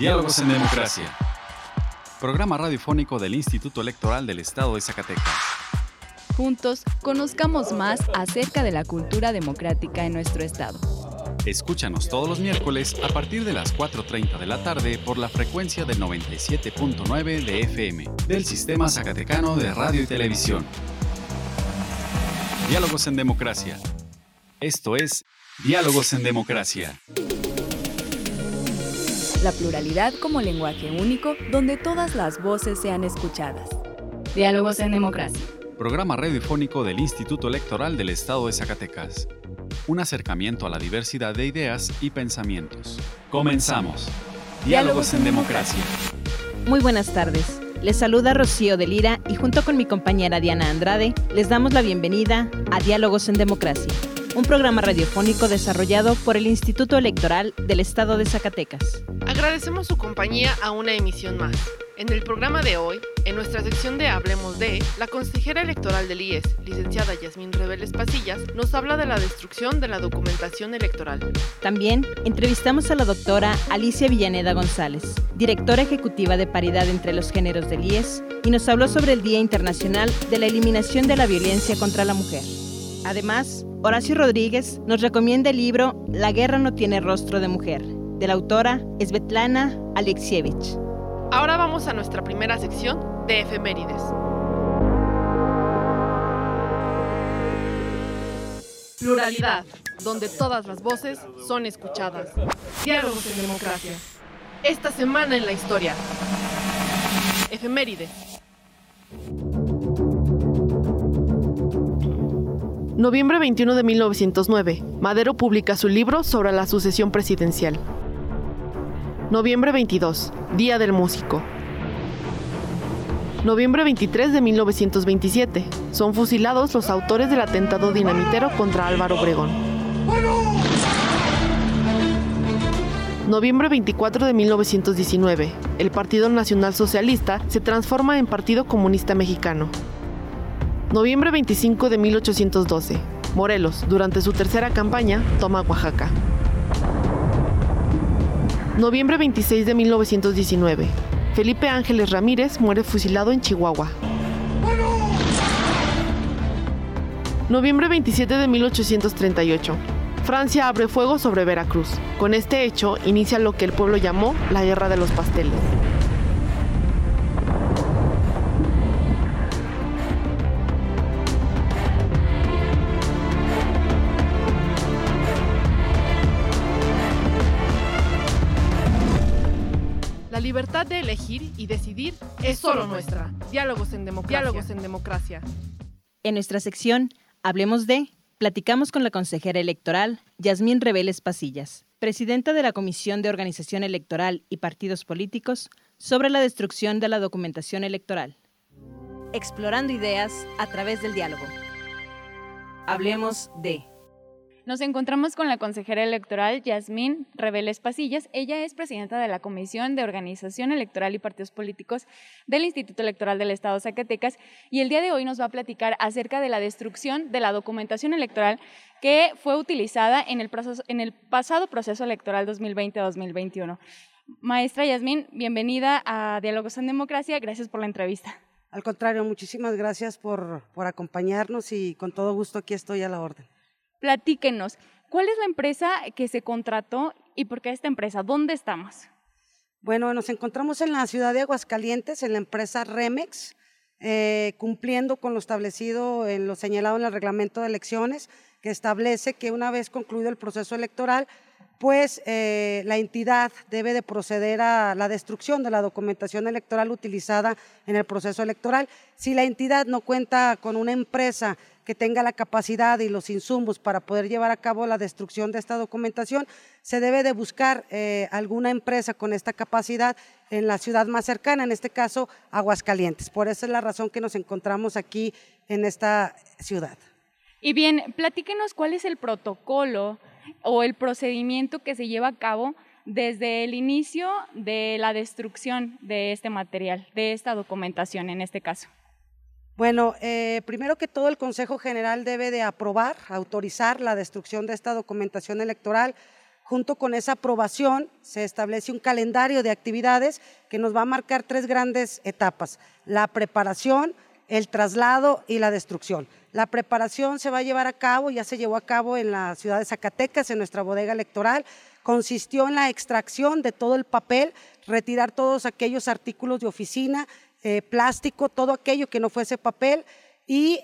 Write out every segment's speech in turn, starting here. Diálogos en Democracia. Programa radiofónico del Instituto Electoral del Estado de Zacatecas. Juntos, conozcamos más acerca de la cultura democrática en nuestro estado. Escúchanos todos los miércoles a partir de las 4:30 de la tarde por la frecuencia del 97.9 de FM del Sistema Zacatecano de Radio y Televisión. Diálogos en Democracia. Esto es Diálogos en Democracia. La pluralidad como lenguaje único donde todas las voces sean escuchadas. Diálogos en Democracia. Programa radiofónico del Instituto Electoral del Estado de Zacatecas. Un acercamiento a la diversidad de ideas y pensamientos. Comenzamos. Diálogos en Democracia. Muy buenas tardes. Les saluda Rocío de Lira y junto con mi compañera Diana Andrade, les damos la bienvenida a Diálogos en Democracia, un programa radiofónico desarrollado por el Instituto Electoral del Estado de Zacatecas. Agradecemos su compañía a una emisión más. En el programa de hoy, en nuestra sección de Hablemos de, la consejera electoral del IES, licenciada Yasmín Reveles Pasillas, nos habla de la destrucción de la documentación electoral. También entrevistamos a la doctora Alicia Villaneda González, directora ejecutiva de Paridad entre los Géneros del IES, y nos habló sobre el Día Internacional de la Eliminación de la Violencia contra la Mujer. Además, Horacio Rodríguez nos recomienda el libro La guerra no tiene rostro de mujer, de la autora Svetlana Alexievich. Ahora vamos a nuestra primera sección de efemérides. Pluralidad, donde todas las voces son escuchadas. Diálogos en Democracia. Esta semana en la historia. Efemérides. Noviembre 21 de 1909. Madero publica su libro sobre la sucesión presidencial. Noviembre 22, Día del Músico. Noviembre 23 de 1927, son fusilados los autores del atentado dinamitero contra Álvaro Obregón. Noviembre 24 de 1919, el Partido Nacional Socialista se transforma en Partido Comunista Mexicano. Noviembre 25 de 1812, Morelos, durante su tercera campaña, toma Oaxaca. Noviembre 26 de 1919. Felipe Ángeles Ramírez muere fusilado en Chihuahua. Noviembre 27 de 1838. Francia abre fuego sobre Veracruz. Con este hecho inicia lo que el pueblo llamó la Guerra de los Pasteles. La libertad de elegir y decidir es solo nuestra. Diálogos en Democracia. Diálogos en Democracia. En nuestra sección Hablemos de, platicamos con la consejera electoral Yasmín Reveles Pasillas, presidenta de la Comisión de Organización Electoral y Partidos Políticos, sobre la destrucción de la documentación electoral. Explorando ideas a través del diálogo. Hablemos de. Nos encontramos con la consejera electoral Yasmín Reveles Pasillas. Ella es presidenta de la Comisión de Organización Electoral y Partidos Políticos del Instituto Electoral del Estado de Zacatecas y el día de hoy nos va a platicar acerca de la destrucción de la documentación electoral que fue utilizada en el pasado proceso electoral 2020-2021. Maestra Yasmín, bienvenida a Diálogos en Democracia. Gracias por la entrevista. Al contrario, muchísimas gracias por acompañarnos y con todo gusto aquí estoy a la orden. Platíquenos, ¿cuál es la empresa que se contrató y por qué esta empresa? ¿Dónde estamos? Bueno, nos encontramos en la ciudad de Aguascalientes, en la empresa Remex, cumpliendo con lo establecido, en lo señalado en el reglamento de elecciones, que establece que una vez concluido el proceso electoral, pues la entidad debe de proceder a la destrucción de la documentación electoral utilizada en el proceso electoral. Si la entidad no cuenta con una empresa que tenga la capacidad y los insumos para poder llevar a cabo la destrucción de esta documentación, se debe de buscar alguna empresa con esta capacidad en la ciudad más cercana, en este caso Aguascalientes. Por esa es la razón que nos encontramos aquí en esta ciudad. Y bien, platíquenos cuál es el protocolo o el procedimiento que se lleva a cabo desde el inicio de la destrucción de este material, de esta documentación en este caso. Bueno, primero que todo el Consejo General debe de aprobar, autorizar la destrucción de esta documentación electoral Junto con esa aprobación se establece un calendario de actividades que nos va a marcar tres grandes etapas: la preparación, el traslado y la destrucción. La preparación se va a llevar a cabo, ya se llevó a cabo en la ciudad de Zacatecas, en nuestra bodega electoral. Consistió en la extracción de todo el papel, retirar todos aquellos artículos de oficina, plástico, todo aquello que no fuese papel, y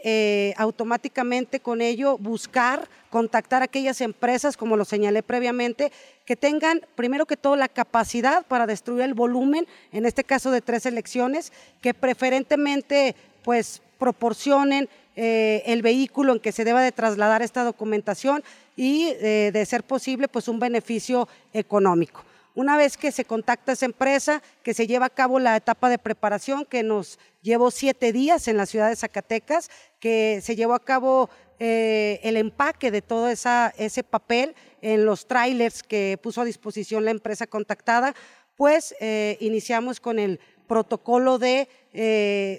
automáticamente con ello buscar, contactar a aquellas empresas, como lo señalé previamente, que tengan primero que todo la capacidad para destruir el volumen, en este caso de 3 elecciones, que preferentemente pues proporcionen el vehículo en que se deba de trasladar esta documentación y de ser posible pues un beneficio económico. Una vez que se contacta esa empresa, que se lleva a cabo la etapa de preparación, que nos llevó 7 días en la ciudad de Zacatecas, que se llevó a cabo el empaque de todo ese papel en los trailers que puso a disposición la empresa contactada, pues iniciamos con el protocolo de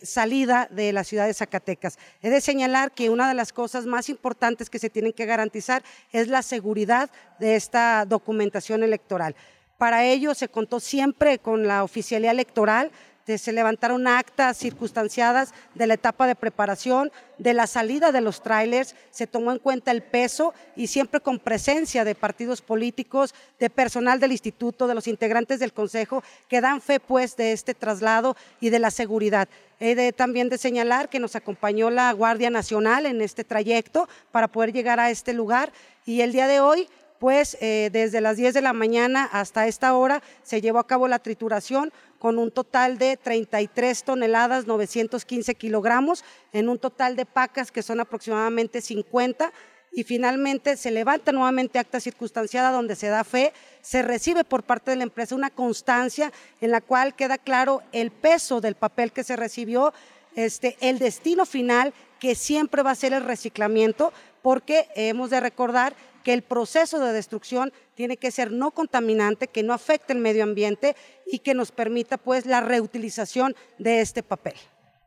salida de la ciudad de Zacatecas. He de señalar que una de las cosas más importantes que se tienen que garantizar es la seguridad de esta documentación electoral. Para ello se contó siempre con la oficialía electoral, se levantaron actas circunstanciadas de la etapa de preparación, de la salida de los tráilers, se tomó en cuenta el peso y siempre con presencia de partidos políticos, de personal del instituto, de los integrantes del consejo, que dan fe pues de este traslado y de la seguridad. He también de señalar que nos acompañó la Guardia Nacional en este trayecto para poder llegar a este lugar, y el día de hoy pues desde las 10 de la mañana hasta esta hora se llevó a cabo la trituración con un total de 33 toneladas, 915 kilogramos, en un total de pacas que son aproximadamente 50, y finalmente se levanta nuevamente acta circunstanciada donde se da fe, se recibe por parte de la empresa una constancia en la cual queda claro el peso del papel que se recibió, el destino final, que siempre va a ser el reciclamiento, porque hemos de recordar que el proceso de destrucción tiene que ser no contaminante, que no afecte el medio ambiente y que nos permita pues la reutilización de este papel.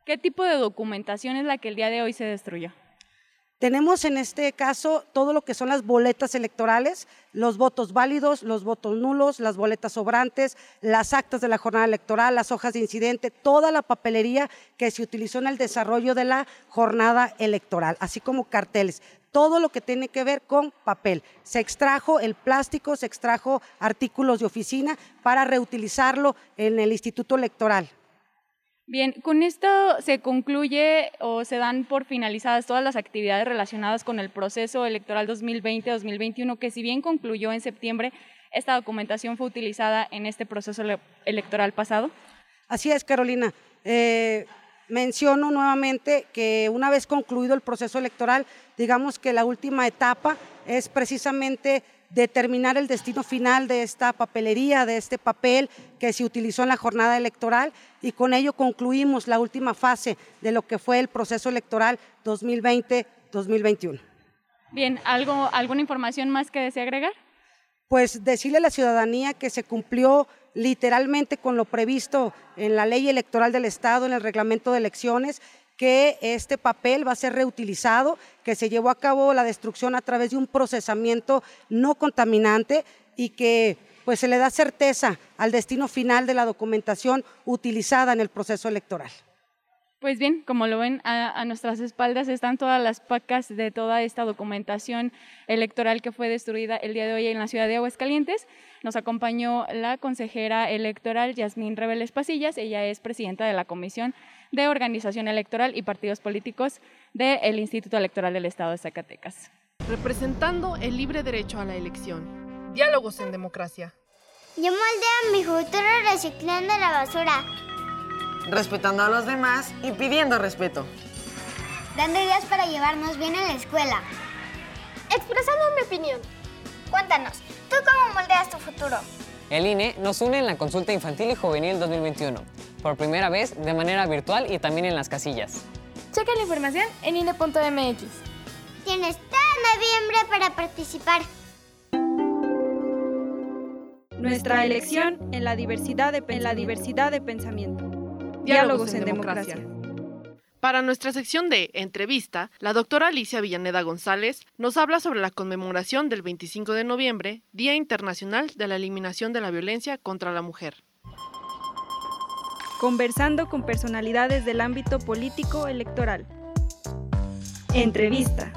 ¿Qué tipo de documentación es la que el día de hoy se destruyó? Tenemos en este caso todo lo que son las boletas electorales, los votos válidos, los votos nulos, las boletas sobrantes, las actas de la jornada electoral, las hojas de incidente, toda la papelería que se utilizó en el desarrollo de la jornada electoral, así como carteles. Todo lo que tiene que ver con papel. Se extrajo el plástico, se extrajo artículos de oficina para reutilizarlo en el Instituto Electoral. Bien, con esto se concluye o se dan por finalizadas todas las actividades relacionadas con el proceso electoral 2020-2021, que si bien concluyó en septiembre, esta documentación fue utilizada en este proceso electoral pasado. Así es, Carolina. Menciono nuevamente que una vez concluido el proceso electoral, digamos que la última etapa es precisamente determinar el destino final de esta papelería, de este papel que se utilizó en la jornada electoral, y con ello concluimos la última fase de lo que fue el proceso electoral 2020-2021. Bien, ¿alguna información más que desea agregar? Pues decirle a la ciudadanía que se cumplió literalmente con lo previsto en la Ley Electoral del Estado, en el Reglamento de Elecciones, que este papel va a ser reutilizado, que se llevó a cabo la destrucción a través de un procesamiento no contaminante y que pues se le da certeza al destino final de la documentación utilizada en el proceso electoral. Pues bien, como lo ven, a nuestras espaldas están todas las pacas de toda esta documentación electoral que fue destruida el día de hoy en la ciudad de Aguascalientes. Nos acompañó la consejera electoral Yasmín Reveles Pasillas. Ella es presidenta de la Comisión de Organización Electoral y Partidos Políticos del Instituto Electoral del Estado de Zacatecas. Representando el libre derecho a la elección. Diálogos en democracia. Yo moldeo mi futuro reciclando la basura. Respetando a los demás y pidiendo respeto. Dando ideas para llevarnos bien en la escuela. Expresando mi opinión. Cuéntanos, ¿tú cómo moldeas tu futuro? El INE nos une en la consulta infantil y juvenil 2021, por primera vez de manera virtual y también en las casillas. Checa la información en INE.mx. Tienes todo noviembre para participar. Nuestra elección en la diversidad de pensamiento. Diálogos en democracia. Para nuestra sección de entrevista, la doctora Alicia Villaneda González nos habla sobre la conmemoración del 25 de noviembre, Día Internacional de la Eliminación de la Violencia contra la Mujer. Conversando con personalidades del ámbito político electoral. Entrevista.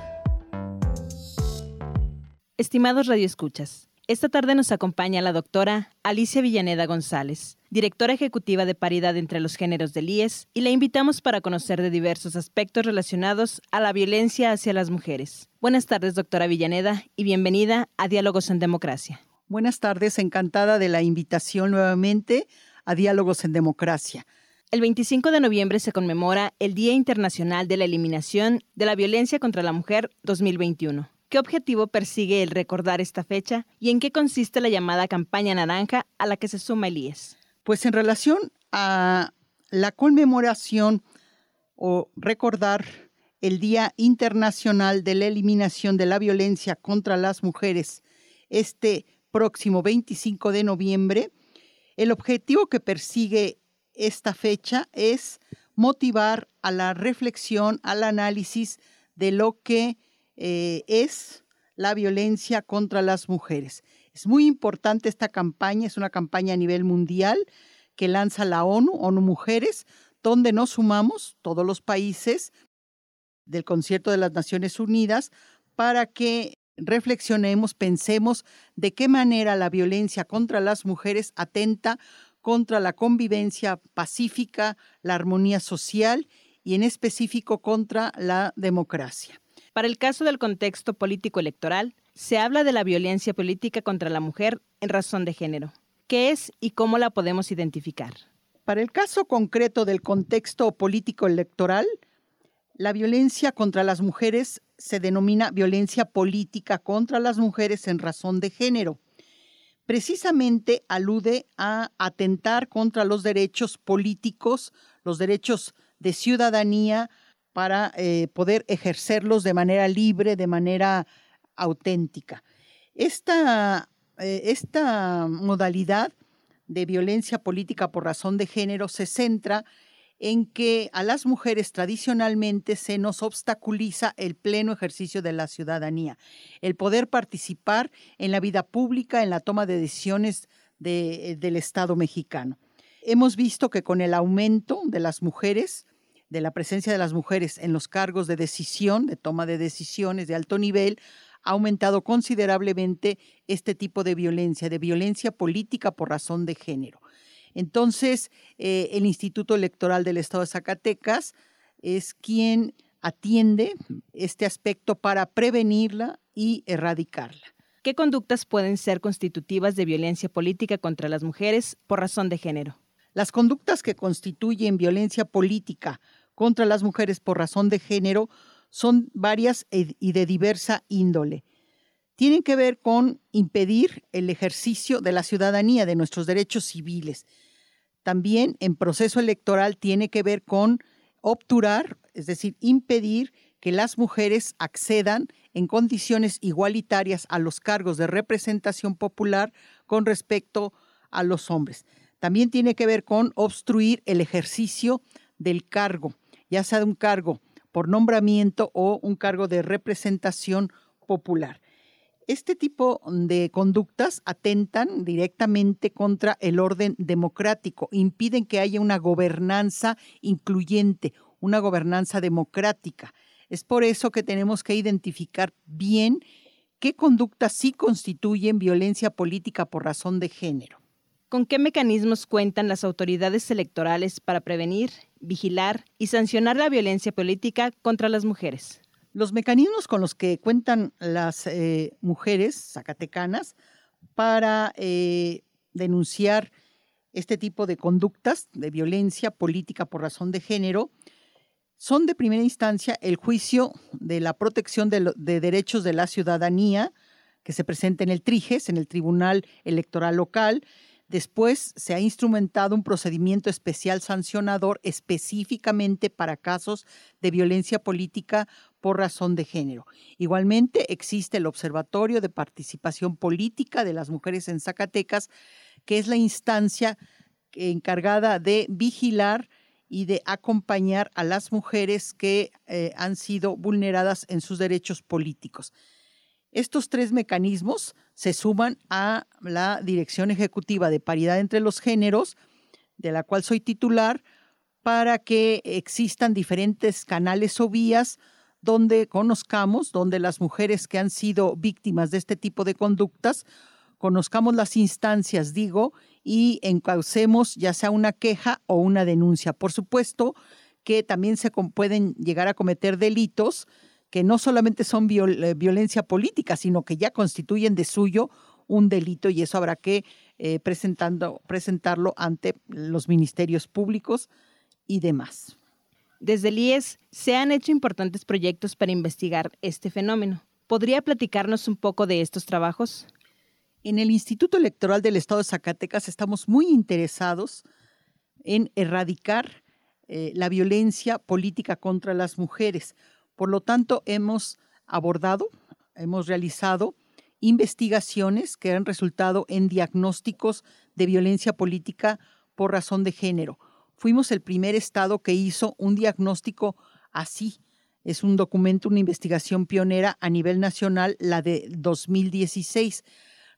Estimados radioescuchas, esta tarde nos acompaña la doctora Alicia Villaneda González, directora ejecutiva de Paridad entre los Géneros del IES, y la invitamos para conocer de diversos aspectos relacionados a la violencia hacia las mujeres. Buenas tardes, doctora Villaneda, y bienvenida a Diálogos en Democracia. Buenas tardes, encantada de la invitación nuevamente a Diálogos en Democracia. El 25 de noviembre se conmemora el Día Internacional de la Eliminación de la Violencia contra la Mujer 2021. ¿Qué objetivo persigue el recordar esta fecha y en qué consiste la llamada campaña naranja a la que se suma el IES? Pues en relación a la conmemoración o recordar el Día Internacional de la Eliminación de la Violencia contra las Mujeres este próximo 25 de noviembre, el objetivo que persigue esta fecha es motivar a la reflexión, al análisis de lo que es la violencia contra las mujeres. Es muy importante esta campaña, es una campaña a nivel mundial que lanza la ONU Mujeres, donde nos sumamos todos los países del concierto de las Naciones Unidas para que reflexionemos, pensemos de qué manera la violencia contra las mujeres atenta contra la convivencia pacífica, la armonía social y en específico contra la democracia. Para el caso del contexto político-electoral, se habla de la violencia política contra la mujer en razón de género. ¿Qué es y cómo la podemos identificar? Para el caso concreto del contexto político-electoral, la violencia contra las mujeres se denomina violencia política contra las mujeres en razón de género. Precisamente alude a atentar contra los derechos políticos, los derechos de ciudadanía, para poder ejercerlos de manera libre, de manera auténtica. Esta modalidad de violencia política por razón de género se centra en que a las mujeres tradicionalmente se nos obstaculiza el pleno ejercicio de la ciudadanía, el poder participar en la vida pública, en la toma de decisiones del Estado mexicano. Hemos visto que con el aumento de las mujeres, de la presencia de las mujeres en los cargos de decisión, de toma de decisiones de alto nivel, ha aumentado considerablemente este tipo de violencia política por razón de género. Entonces, el Instituto Electoral del Estado de Zacatecas es quien atiende este aspecto para prevenirla y erradicarla. ¿Qué conductas pueden ser constitutivas de violencia política contra las mujeres por razón de género? Las conductas que constituyen violencia política contra las mujeres por razón de género son varias y de diversa índole. Tienen que ver con impedir el ejercicio de la ciudadanía, de nuestros derechos civiles. También en proceso electoral tiene que ver con obturar, es decir, impedir que las mujeres accedan en condiciones igualitarias a los cargos de representación popular con respecto a los hombres. También tiene que ver con obstruir el ejercicio del cargo, ya sea un cargo por nombramiento o un cargo de representación popular. Este tipo de conductas atentan directamente contra el orden democrático, impiden que haya una gobernanza incluyente, una gobernanza democrática. Es por eso que tenemos que identificar bien qué conductas sí constituyen violencia política por razón de género. ¿Con qué mecanismos cuentan las autoridades electorales para prevenir, vigilar y sancionar la violencia política contra las mujeres? Los mecanismos con los que cuentan las mujeres zacatecanas para denunciar este tipo de conductas de violencia política por razón de género son de primera instancia el juicio de la protección de derechos de la ciudadanía que se presenta en el Trijes, en el Tribunal Electoral Local. Después se ha instrumentado un procedimiento especial sancionador específicamente para casos de violencia política por razón de género. Igualmente existe el Observatorio de Participación Política de las Mujeres en Zacatecas, que es la instancia encargada de vigilar y de acompañar a las mujeres que han sido vulneradas en sus derechos políticos. Estos tres mecanismos se suman a la Dirección Ejecutiva de Paridad entre los Géneros, de la cual soy titular, para que existan diferentes canales o vías donde conozcamos, donde las mujeres que han sido víctimas de este tipo de conductas, conozcamos las instancias, y encaucemos ya sea una queja o una denuncia. Por supuesto que también se pueden llegar a cometer delitos que no solamente son violencia política, sino que ya constituyen de suyo un delito, y eso habrá que presentarlo ante los ministerios públicos y demás. Desde el IES se han hecho importantes proyectos para investigar este fenómeno. ¿Podría platicarnos un poco de estos trabajos? En el Instituto Electoral del Estado de Zacatecas estamos muy interesados en erradicar la violencia política contra las mujeres. Por lo tanto, hemos realizado investigaciones que han resultado en diagnósticos de violencia política por razón de género. Fuimos el primer estado que hizo un diagnóstico así. Es un documento, una investigación pionera a nivel nacional, la de 2016.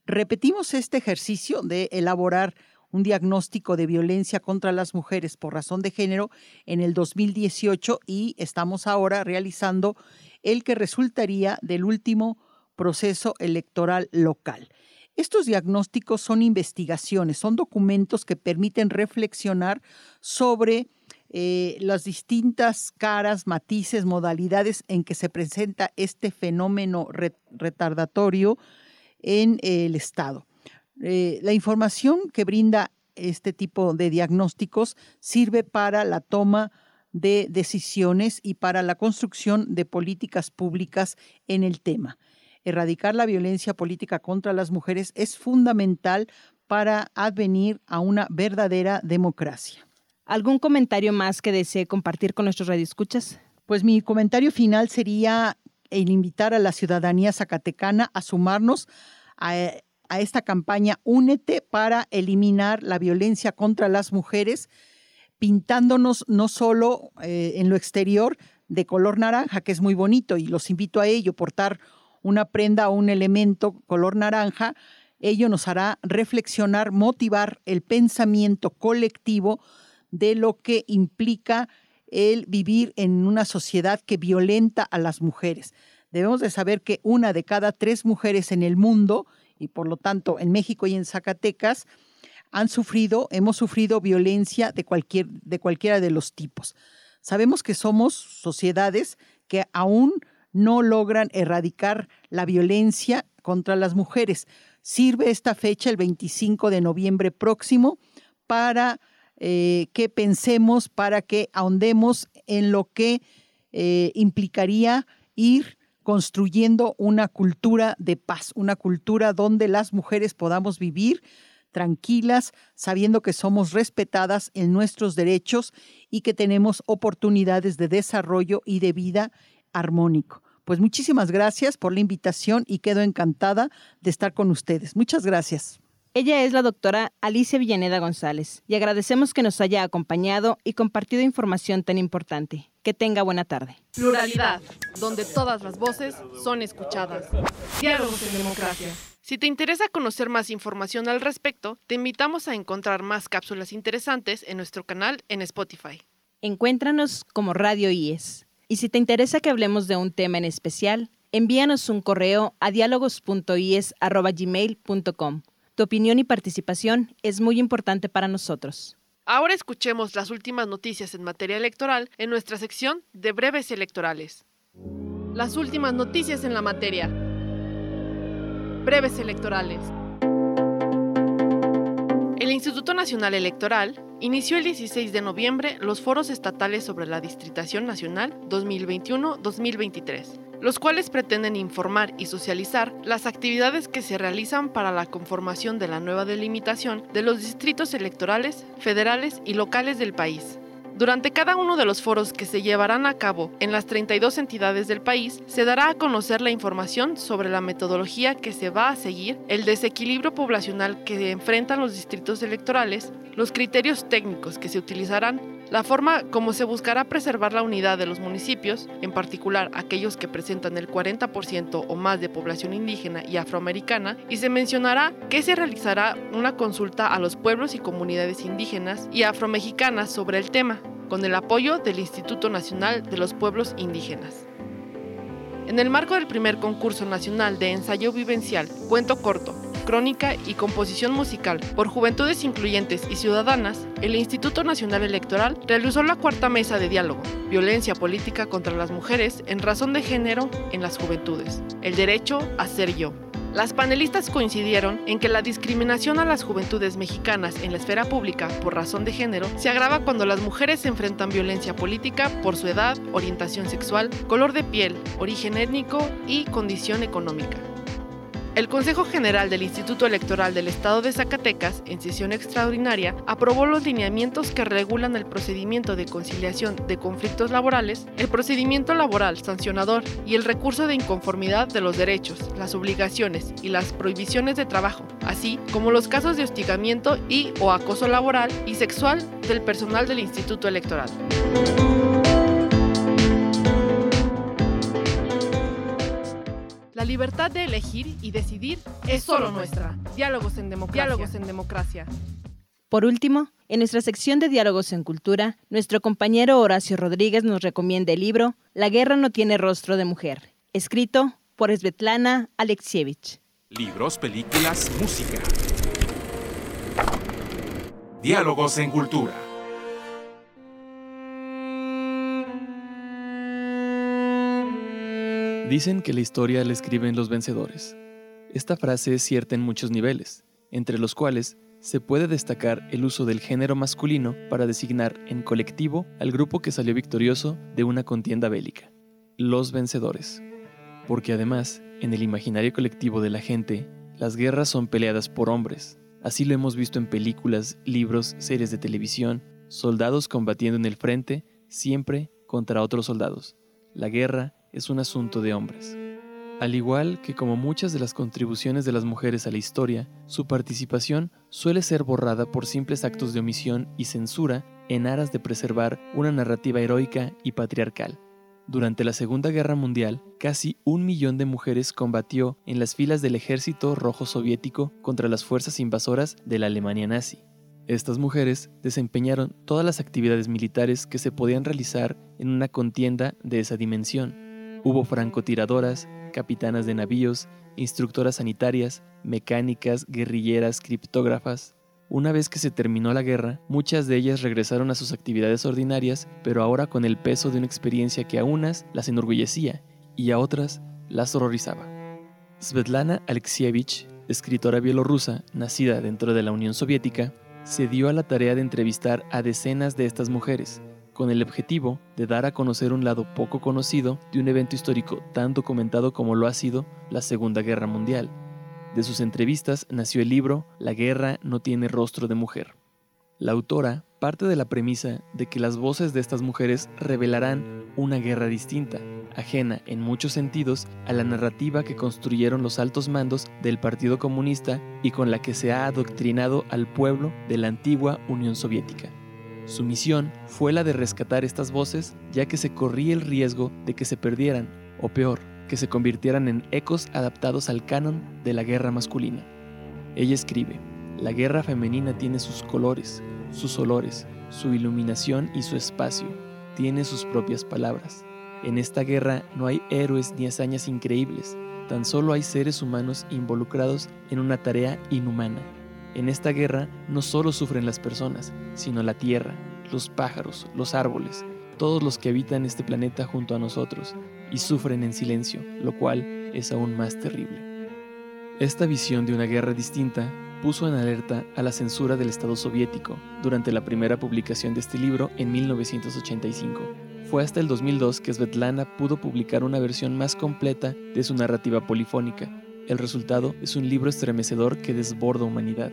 Repetimos este ejercicio de elaborar un diagnóstico de violencia contra las mujeres por razón de género en el 2018 y estamos ahora realizando el que resultaría del último proceso electoral local. Estos diagnósticos son investigaciones, son documentos que permiten reflexionar sobre las distintas caras, matices, modalidades en que se presenta este fenómeno retardatorio en el Estado. La información que brinda este tipo de diagnósticos sirve para la toma de decisiones y para la construcción de políticas públicas en el tema. Erradicar la violencia política contra las mujeres es fundamental para advenir a una verdadera democracia. ¿Algún comentario más que desee compartir con nuestros radioescuchas? Pues mi comentario final sería el invitar a la ciudadanía zacatecana a sumarnos a esta campaña Únete para eliminar la violencia contra las mujeres, pintándonos no solo en lo exterior de color naranja, que es muy bonito, y los invito a ello, portar una prenda o un elemento color naranja. Ello nos hará reflexionar, motivar el pensamiento colectivo de lo que implica el vivir en una sociedad que violenta a las mujeres. Debemos de saber que 1 de cada 3 mujeres en el mundo, y por lo tanto en México y en Zacatecas, hemos sufrido violencia de cualquiera de los tipos. Sabemos que somos sociedades que aún no logran erradicar la violencia contra las mujeres. Sirve esta fecha, el 25 de noviembre próximo, para que pensemos, para que ahondemos en lo que implicaría ir construyendo una cultura de paz, una cultura donde las mujeres podamos vivir tranquilas, sabiendo que somos respetadas en nuestros derechos y que tenemos oportunidades de desarrollo y de vida armónico. Pues muchísimas gracias por la invitación y quedo encantada de estar con ustedes. Muchas gracias. Ella es la doctora Alicia Villaneda González y agradecemos que nos haya acompañado y compartido información tan importante. Que tenga buena tarde. Pluralidad, donde todas las voces son escuchadas. Diálogos en democracia. Si te interesa conocer más información al respecto, te invitamos a encontrar más cápsulas interesantes en nuestro canal en Spotify. Encuéntranos como Radio IES. Y si te interesa que hablemos de un tema en especial, envíanos un correo a dialogos.ies@gmail.com. Tu opinión y participación es muy importante para nosotros. Ahora escuchemos las últimas noticias en materia electoral en nuestra sección de breves electorales. Las últimas noticias en la materia. Breves electorales. El Instituto Nacional Electoral inició el 16 de noviembre los foros estatales sobre la Distritación Nacional 2021-2023, los cuales pretenden informar y socializar las actividades que se realizan para la conformación de la nueva delimitación de los distritos electorales, federales y locales del país. Durante cada uno de los foros que se llevarán a cabo en las 32 entidades del país, se dará a conocer la información sobre la metodología que se va a seguir, el desequilibrio poblacional que enfrentan los distritos electorales, los criterios técnicos que se utilizarán, La forma como se buscará preservar la unidad de los municipios, en particular aquellos que presentan el 40% o más de población indígena y afroamericana, y se mencionará que se realizará una consulta a los pueblos y comunidades indígenas y afromexicanas sobre el tema, con el apoyo del Instituto Nacional de los Pueblos Indígenas. En el marco del primer concurso nacional de ensayo vivencial, cuento corto, crónica y composición musical por Juventudes Incluyentes y Ciudadanas, el Instituto Nacional Electoral realizó la cuarta mesa de diálogo, Violencia Política contra las Mujeres en Razón de Género en las Juventudes, el derecho a ser yo. Las panelistas coincidieron en que la discriminación a las juventudes mexicanas en la esfera pública por razón de género se agrava cuando las mujeres enfrentan violencia política por su edad, orientación sexual, color de piel, origen étnico y condición económica. El Consejo General del Instituto Electoral del Estado de Zacatecas, en sesión extraordinaria, aprobó los lineamientos que regulan el procedimiento de conciliación de conflictos laborales, el procedimiento laboral sancionador y el recurso de inconformidad de los derechos, las obligaciones y las prohibiciones de trabajo, así como los casos de hostigamiento y o acoso laboral y sexual del personal del Instituto Electoral. La libertad de elegir y decidir es solo nuestra. Diálogos en democracia. Por último, en nuestra sección de Diálogos en Cultura, nuestro compañero Horacio Rodríguez nos recomienda el libro La guerra no tiene rostro de mujer, escrito por Svetlana Alexievich. Libros, películas, música. Diálogos en Cultura. Dicen que la historia la escriben los vencedores. Esta frase es cierta en muchos niveles, entre los cuales se puede destacar el uso del género masculino para designar en colectivo al grupo que salió victorioso de una contienda bélica, los vencedores. Porque además, en el imaginario colectivo de la gente, las guerras son peleadas por hombres. Así lo hemos visto en películas, libros, series de televisión, soldados combatiendo en el frente, siempre contra otros soldados. La guerra es un asunto de hombres. Al igual que como muchas de las contribuciones de las mujeres a la historia, su participación suele ser borrada por simples actos de omisión y censura en aras de preservar una narrativa heroica y patriarcal. Durante la Segunda Guerra Mundial, casi 1 millón de mujeres combatió en las filas del Ejército Rojo Soviético contra las fuerzas invasoras de la Alemania nazi. Estas mujeres desempeñaron todas las actividades militares que se podían realizar en una contienda de esa dimensión. Hubo francotiradoras, capitanas de navíos, instructoras sanitarias, mecánicas, guerrilleras, criptógrafas. Una vez que se terminó la guerra, muchas de ellas regresaron a sus actividades ordinarias, pero ahora con el peso de una experiencia que a unas las enorgullecía y a otras las horrorizaba. Svetlana Alexievich, escritora bielorrusa nacida dentro de la Unión Soviética, se dio a la tarea de entrevistar a decenas de estas mujeres, con el objetivo de dar a conocer un lado poco conocido de un evento histórico tan documentado como lo ha sido la Segunda Guerra Mundial. De sus entrevistas nació el libro La guerra no tiene rostro de mujer. La autora parte de la premisa de que las voces de estas mujeres revelarán una guerra distinta, ajena en muchos sentidos a la narrativa que construyeron los altos mandos del Partido Comunista y con la que se ha adoctrinado al pueblo de la antigua Unión Soviética. Su misión fue la de rescatar estas voces, ya que se corría el riesgo de que se perdieran, o peor, que se convirtieran en ecos adaptados al canon de la guerra masculina. Ella escribe: la guerra femenina tiene sus colores, sus olores, su iluminación y su espacio. Tiene sus propias palabras. En esta guerra no hay héroes ni hazañas increíbles, tan solo hay seres humanos involucrados en una tarea inhumana. En esta guerra no solo sufren las personas, sino la tierra, los pájaros, los árboles, todos los que habitan este planeta junto a nosotros, y sufren en silencio, lo cual es aún más terrible. Esta visión de una guerra distinta puso en alerta a la censura del Estado soviético durante la primera publicación de este libro en 1985. Fue hasta el 2002 que Svetlana pudo publicar una versión más completa de su narrativa polifónica. El resultado es un libro estremecedor que desborda humanidad.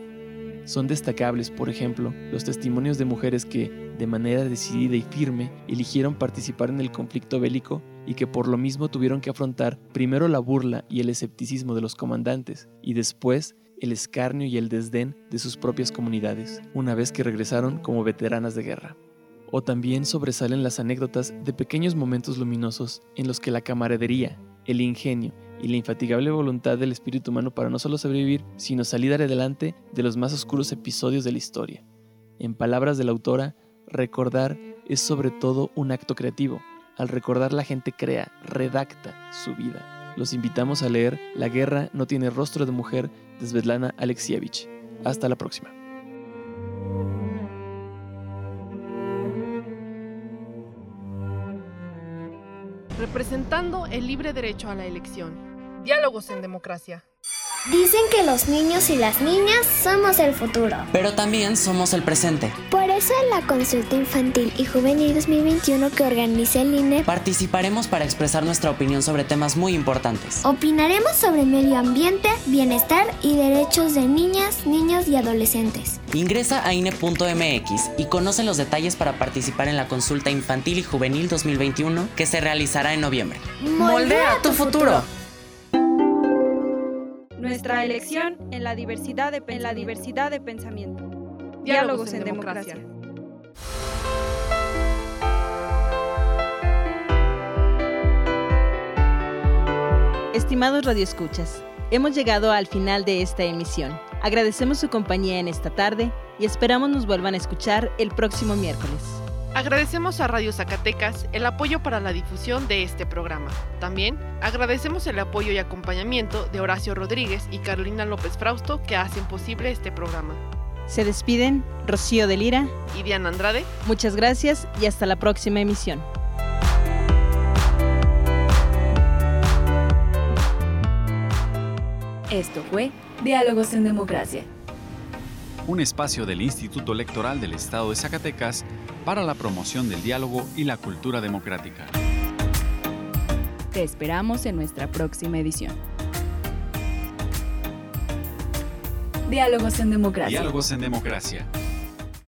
Son destacables, por ejemplo, los testimonios de mujeres que, de manera decidida y firme, eligieron participar en el conflicto bélico y que por lo mismo tuvieron que afrontar primero la burla y el escepticismo de los comandantes, y después el escarnio y el desdén de sus propias comunidades, una vez que regresaron como veteranas de guerra. o también sobresalen las anécdotas de pequeños momentos luminosos en los que la camaradería, el ingenio y la infatigable voluntad del espíritu humano para no solo sobrevivir, sino salir adelante de los más oscuros episodios de la historia. En palabras de la autora, recordar es sobre todo un acto creativo. Al recordar, la gente crea, redacta su vida. Los invitamos a leer La guerra no tiene rostro de mujer, de Svetlana Alexievich. Hasta la próxima. Representando el libre derecho a la elección. Diálogos en democracia. Dicen que los niños y las niñas somos el futuro, pero también somos el presente. Por eso en la consulta infantil y juvenil 2021 que organiza el INE, participaremos para expresar nuestra opinión sobre temas muy importantes. Opinaremos sobre medio ambiente, bienestar y derechos de niñas, niños y adolescentes. Ingresa a INE.mx y conoce los detalles para participar en la consulta infantil y juvenil 2021 que se realizará en noviembre. ¡Moldea tu futuro! Nuestra elección en la diversidad de pensamiento. Diálogos en democracia. Estimados radioescuchas, hemos llegado al final de esta emisión. Agradecemos su compañía en esta tarde y esperamos nos vuelvan a escuchar el próximo miércoles. Agradecemos a Radio Zacatecas el apoyo para la difusión de este programa. También agradecemos el apoyo y acompañamiento de Horacio Rodríguez y Carolina López Frausto, que hacen posible este programa. Se despiden Rocío de Lira y Diana Andrade. Muchas gracias y hasta la próxima emisión. Esto fue Diálogos en Democracia, un espacio del Instituto Electoral del Estado de Zacatecas para la promoción del diálogo y la cultura democrática. Te esperamos en nuestra próxima edición. Diálogos en Democracia. Diálogos en Democracia.